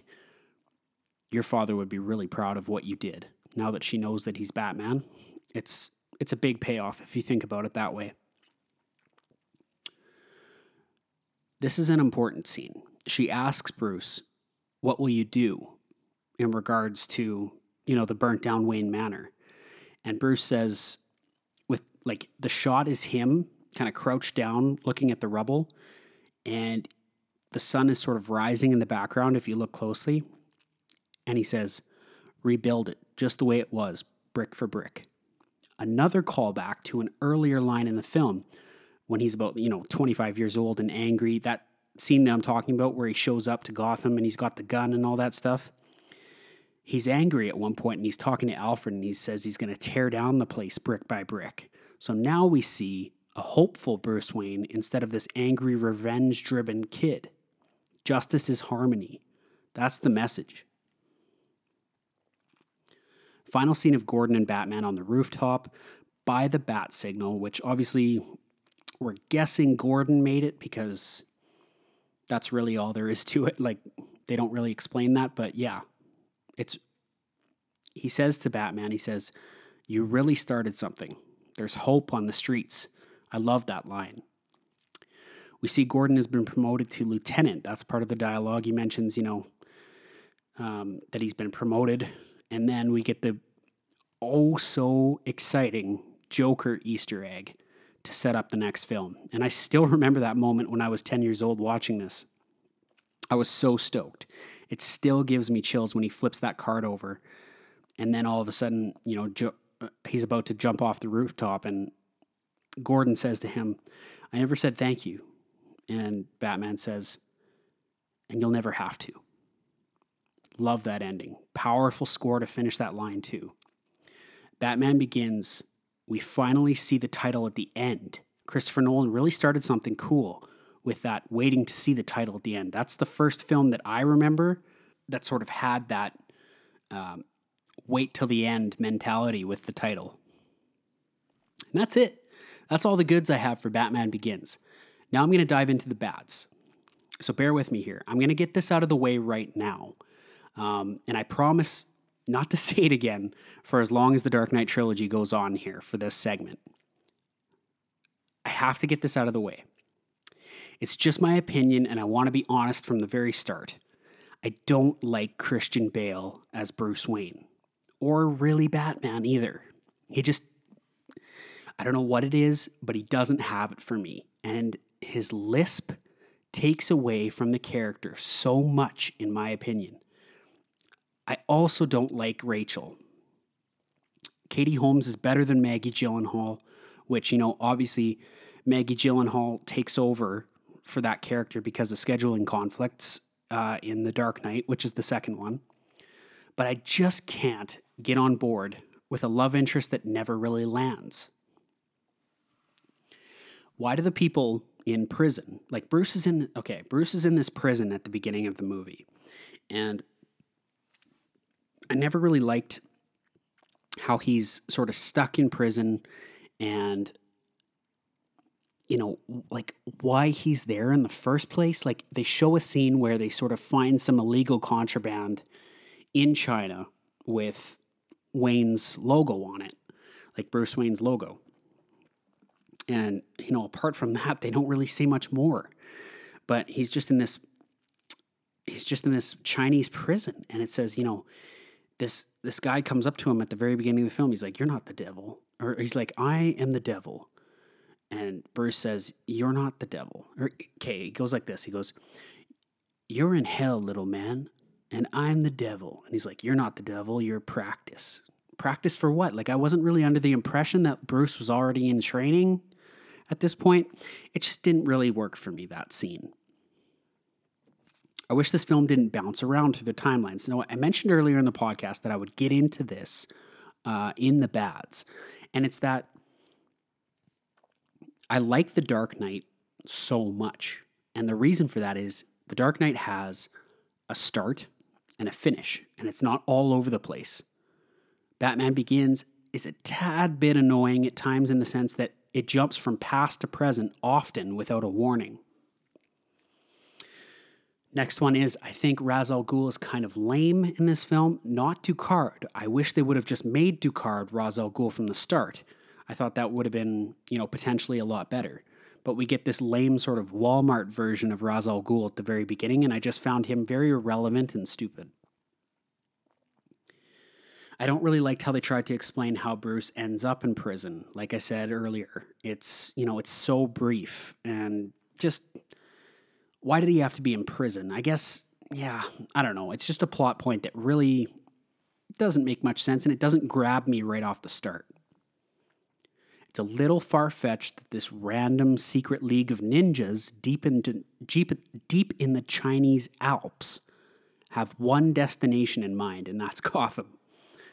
your father would be really proud of what you did. Now that she knows that he's Batman, it's a big payoff if you think about it that way. This is an important scene. She asks Bruce, what will you do in regards to, the burnt down Wayne Manor? And Bruce says, the shot is him kind of crouched down looking at the rubble, and the sun is sort of rising in the background if you look closely. And he says, rebuild it just the way it was, brick for brick. Another callback to an earlier line in the film when he's about, 25 years old and angry. That scene that I'm talking about where he shows up to Gotham and he's got the gun and all that stuff. He's angry at one point and he's talking to Alfred and he says he's going to tear down the place brick by brick. So now we see a hopeful Bruce Wayne instead of this angry, revenge-driven kid. Justice is harmony. That's the message. Final scene of Gordon and Batman on the rooftop by the bat signal, which obviously we're guessing Gordon made it because that's really all there is to it. They don't really explain that, but yeah. He says to Batman, you really started something. There's hope on the streets. I love that line. We see Gordon has been promoted to lieutenant. That's part of the dialogue. He mentions, that he's been promoted. And then we get the so exciting Joker Easter egg to set up the next film. And I still remember that moment when I was 10 years old watching this. I was so stoked. It still gives me chills when he flips that card over. And then all of a sudden, he's about to jump off the rooftop. And Gordon says to him, I never said thank you. And Batman says, and you'll never have to. Love that ending. Powerful score to finish that line too. Batman Begins, we finally see the title at the end. Christopher Nolan really started something cool with that, waiting to see the title at the end. That's the first film that I remember that sort of had that wait till the end mentality with the title. And that's it. That's all the goods I have for Batman Begins. Now I'm going to dive into the bats. So bear with me here. I'm going to get this out of the way right now. And I promise not to say it again for as long as the Dark Knight Trilogy goes on here for this segment. I have to get this out of the way. It's just my opinion, and I want to be honest from the very start. I don't like Christian Bale as Bruce Wayne, or really Batman either. He just, I don't know what it is, but he doesn't have it for me. And his lisp takes away from the character so much, in my opinion. I also don't like Rachel. Katie Holmes is better than Maggie Gyllenhaal, which, you know, obviously Maggie Gyllenhaal takes over for that character because of scheduling conflicts in The Dark Knight, which is the second one. But I just can't get on board with a love interest that never really lands. Why do the people in prison, like Bruce is in this prison at the beginning of the movie, and I never really liked how he's sort of stuck in prison and, you know, like why he's there in the first place. Like they show a scene where they sort of find some illegal contraband in China with Wayne's logo on it, like Bruce Wayne's logo. And, you know, apart from that, they don't really say much more. But he's just in this Chinese prison. And it says, you know, this guy comes up to him at the very beginning of the film. He's like, "You're not the devil." Or he's like, "I am the devil." And Bruce says, "You're not the devil." Or, okay, it goes like this. He goes, "You're in hell, little man, and I'm the devil." And he's like, "You're not the devil, you're practice." Practice for what? Like, I wasn't really under the impression that Bruce was already in training. At this point, it just didn't really work for me, that scene. I wish this film didn't bounce around through the timelines. Now, I mentioned earlier in the podcast that I would get into this in the bats, and it's that I like The Dark Knight so much, and the reason for that is The Dark Knight has a start and a finish, and it's not all over the place. Batman Begins is a tad bit annoying at times in the sense that it jumps from past to present, often without a warning. Next one is, I think Ra's al Ghul is kind of lame in this film, not Ducard. I wish they would have just made Ducard Ra's al Ghul from the start. I thought that would have been, you know, potentially a lot better. But we get this lame sort of Walmart version of Ra's al Ghul at the very beginning, and I just found him very irrelevant and stupid. I don't really like how they tried to explain how Bruce ends up in prison. Like I said earlier, it's, you know, it's so brief, and just, why did he have to be in prison? I guess, yeah, I don't know. It's just a plot point that really doesn't make much sense, and it doesn't grab me right off the start. It's a little far-fetched that this random secret league of ninjas deep in the Chinese Alps have one destination in mind, and that's Gotham.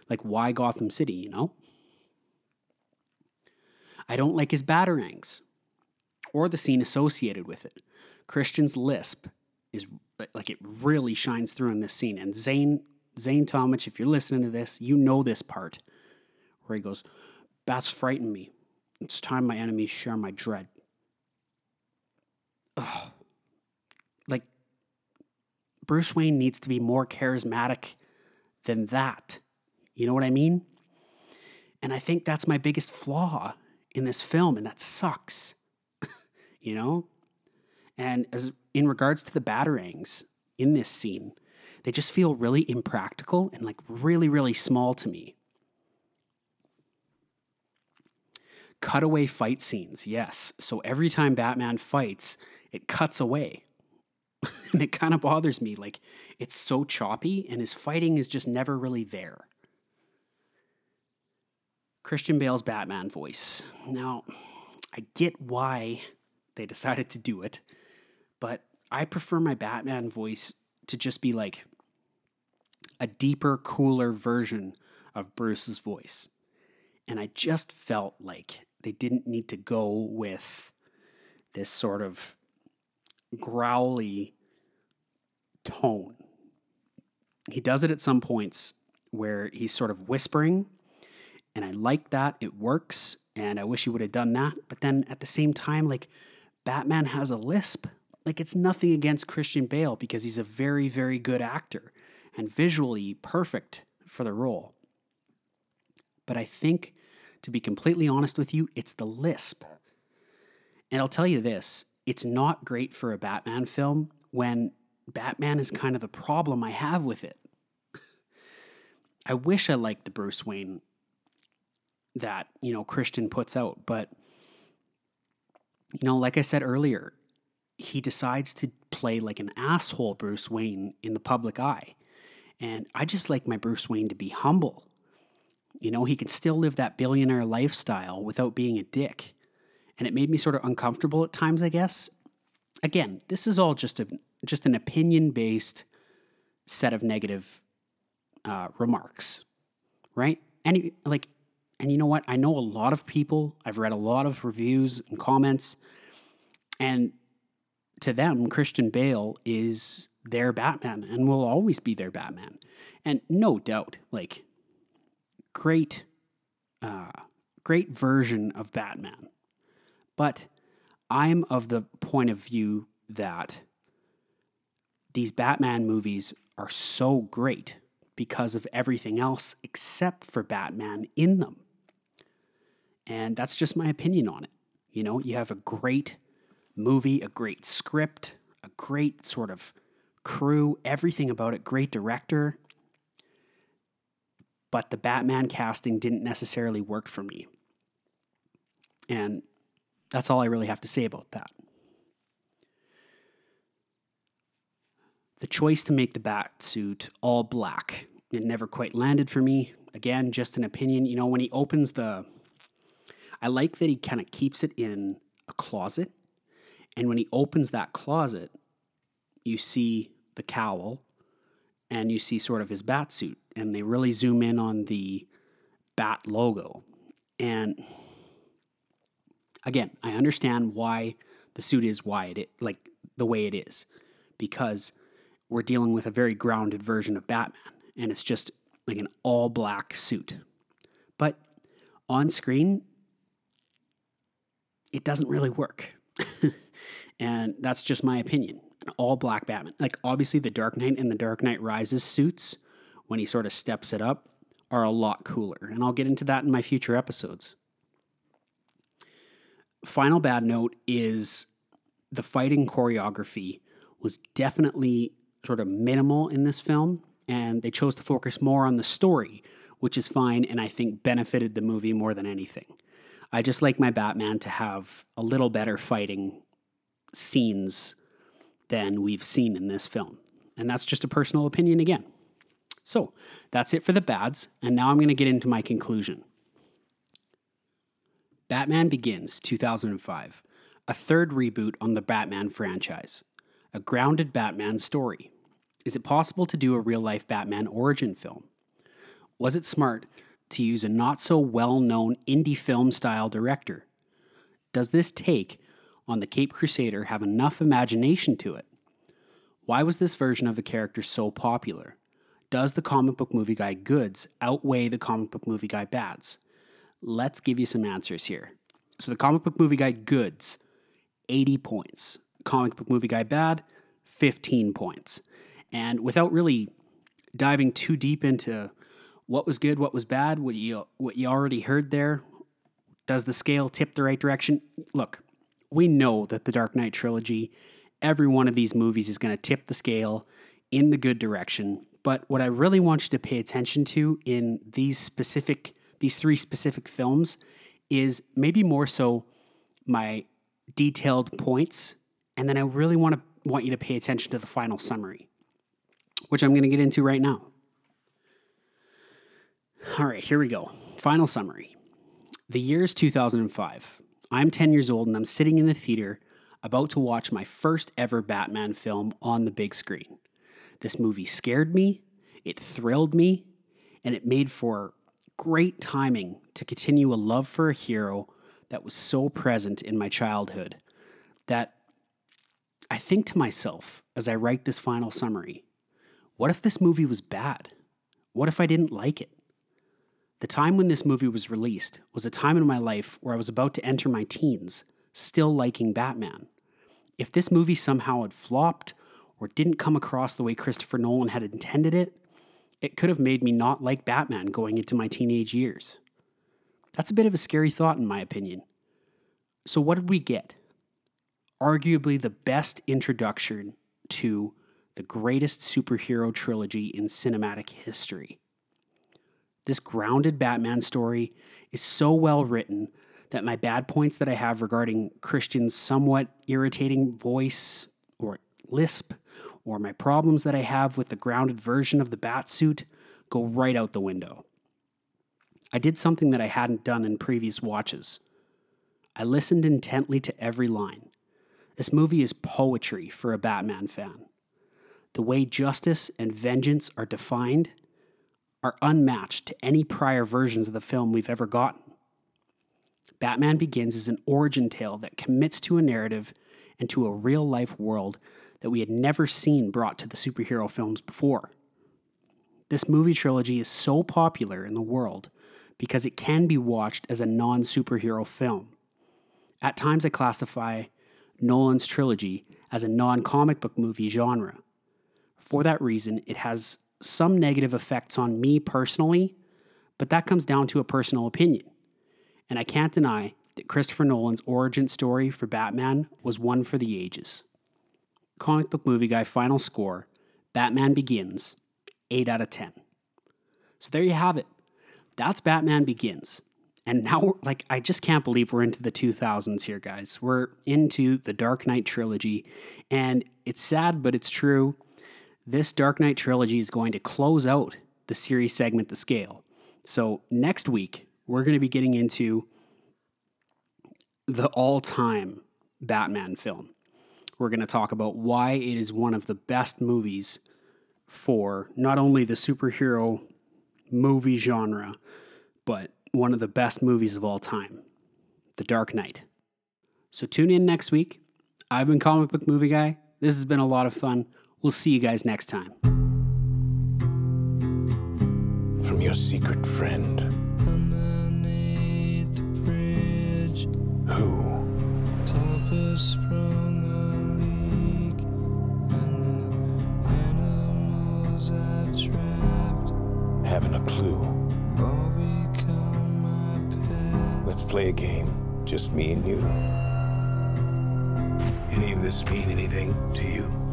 Like, why Gotham City, you know? I don't like his batarangs or the scene associated with it. Christian's lisp is, like, it really shines through in this scene. And Zane Tomich, if you're listening to this, you know this part where he goes, "Bats frighten me. It's time my enemies share my dread." Ugh. Like, Bruce Wayne needs to be more charismatic than that. You know what I mean? And I think that's my biggest flaw in this film, and that sucks, you know? And as in regards to the batarangs in this scene, they just feel really impractical and like really, really small to me. Cutaway fight scenes, yes. So every time Batman fights, it cuts away. And it kind of bothers me. Like, it's so choppy, and his fighting is just never really there. Christian Bale's Batman voice. Now, I get why they decided to do it, but I prefer my Batman voice to just be like a deeper, cooler version of Bruce's voice. And I just felt like they didn't need to go with this sort of growly tone. He does it at some points where he's sort of whispering, and I like that. It works, and I wish he would have done that. But then at the same time, like, Batman has a lisp. Like, it's nothing against Christian Bale because he's a very, very good actor and visually perfect for the role. But I think, to be completely honest with you, it's the lisp. And I'll tell you this, it's not great for a Batman film when Batman is kind of the problem I have with it. I wish I liked the Bruce Wayne that, you know, Christian puts out, but, you know, like I said earlier, he decides to play like an asshole Bruce Wayne in the public eye. And I just like my Bruce Wayne to be humble. You know, he can still live that billionaire lifestyle without being a dick. And it made me sort of uncomfortable at times, I guess. Again, this is all just an opinion-based set of negative remarks, right? And you know what? I know a lot of people. I've read a lot of reviews and comments. And to them, Christian Bale is their Batman and will always be their Batman. And no doubt, like, great version of Batman. But I'm of the point of view that these Batman movies are so great because of everything else except for Batman in them. And that's just my opinion on it. You know, you have a great movie, a great script, a great sort of crew, everything about it, great director. But the Batman casting didn't necessarily work for me. And that's all I really have to say about that. The choice to make the Batsuit all black, it never quite landed for me. Again, just an opinion. You know, when he opens I like that he kind of keeps it in a closet. And when he opens that closet, you see the cowl and you see sort of his Batsuit. And they really zoom in on the Bat logo. And again, I understand why the suit is like the way it is, because we're dealing with a very grounded version of Batman, and it's just like an all-black suit. But on screen, it doesn't really work, and that's just my opinion. An all-black Batman, like obviously the Dark Knight and the Dark Knight Rises suits, when he sort of steps it up, are a lot cooler, and I'll get into that in my future episodes. Final bad note is the fighting choreography was definitely sort of minimal in this film, and they chose to focus more on the story, which is fine and I think benefited the movie more than anything. I just like my Batman to have a little better fighting scenes than we've seen in this film. And that's just a personal opinion again. So that's it for the bads, and now I'm going to get into my conclusion. Batman Begins 2005, a third reboot on the Batman franchise, a grounded Batman story. Is it possible to do a real-life Batman origin film? Was it smart to use a not-so-well-known indie film-style director? Does this take on the Caped Crusader have enough imagination to it? Why was this version of the character so popular? Does the comic book movie guy goods outweigh the comic book movie guy bads? Let's give you some answers here. So the comic book movie guy goods, 80 points. Comic book movie guy bad, 15 points. And without really diving too deep into what was good, what was bad, what you already heard there, does the scale tip the right direction? Look, we know that the Dark Knight trilogy, every one of these movies is going to tip the scale in the good direction. But what I really want you to pay attention to in these three specific films is maybe more so my detailed points, and then I really want you to pay attention to the final summary, which I'm going to get into right now. All right, here we go. Final summary. The year is 2005. I'm 10 years old, and I'm sitting in the theater about to watch my first ever Batman film on the big screen. This movie scared me, it thrilled me, and it made for great timing to continue a love for a hero that was so present in my childhood that I think to myself as I write this final summary, what if this movie was bad? What if I didn't like it? The time when this movie was released was a time in my life where I was about to enter my teens, still liking Batman. If this movie somehow had flopped or didn't come across the way Christopher Nolan had intended it, it could have made me not like Batman going into my teenage years. That's a bit of a scary thought in my opinion. So what did we get? Arguably the best introduction to the greatest superhero trilogy in cinematic history. This grounded Batman story is so well written that my bad points that I have regarding Christian's somewhat irritating voice or lisp, or my problems that I have with the grounded version of the Batsuit, go right out the window. I did something that I hadn't done in previous watches. I listened intently to every line. This movie is poetry for a Batman fan. The way justice and vengeance are defined are unmatched to any prior versions of the film we've ever gotten. Batman Begins is an origin tale that commits to a narrative and to a real-life world that we had never seen brought to the superhero films before. This movie trilogy is so popular in the world because it can be watched as a non-superhero film. At times I classify Nolan's trilogy as a non-comic book movie genre. For that reason, it has some negative effects on me personally, but that comes down to a personal opinion. And I can't deny that Christopher Nolan's origin story for Batman was one for the ages. Comic Book Movie Guy final score, Batman Begins, 8 out of 10. So there you have it. That's Batman Begins. And now, I just can't believe we're into the 2000s here, guys. We're into the Dark Knight Trilogy, and it's sad, but it's true. This Dark Knight Trilogy is going to close out the series segment, The Scale. So next week, we're going to be getting into the all-time Batman film. We're going to talk about why it is one of the best movies for not only the superhero movie genre, but one of the best movies of all time, The Dark Knight. So tune in next week. I've been Comic Book Movie Guy. This has been a lot of fun. We'll see you guys next time. From your secret friend. Underneath the bridge. Who? Topper sprung a leak. And the animals I've trapped. Haven't a clue. Let's play a game, just me and you. Any of this mean anything to you?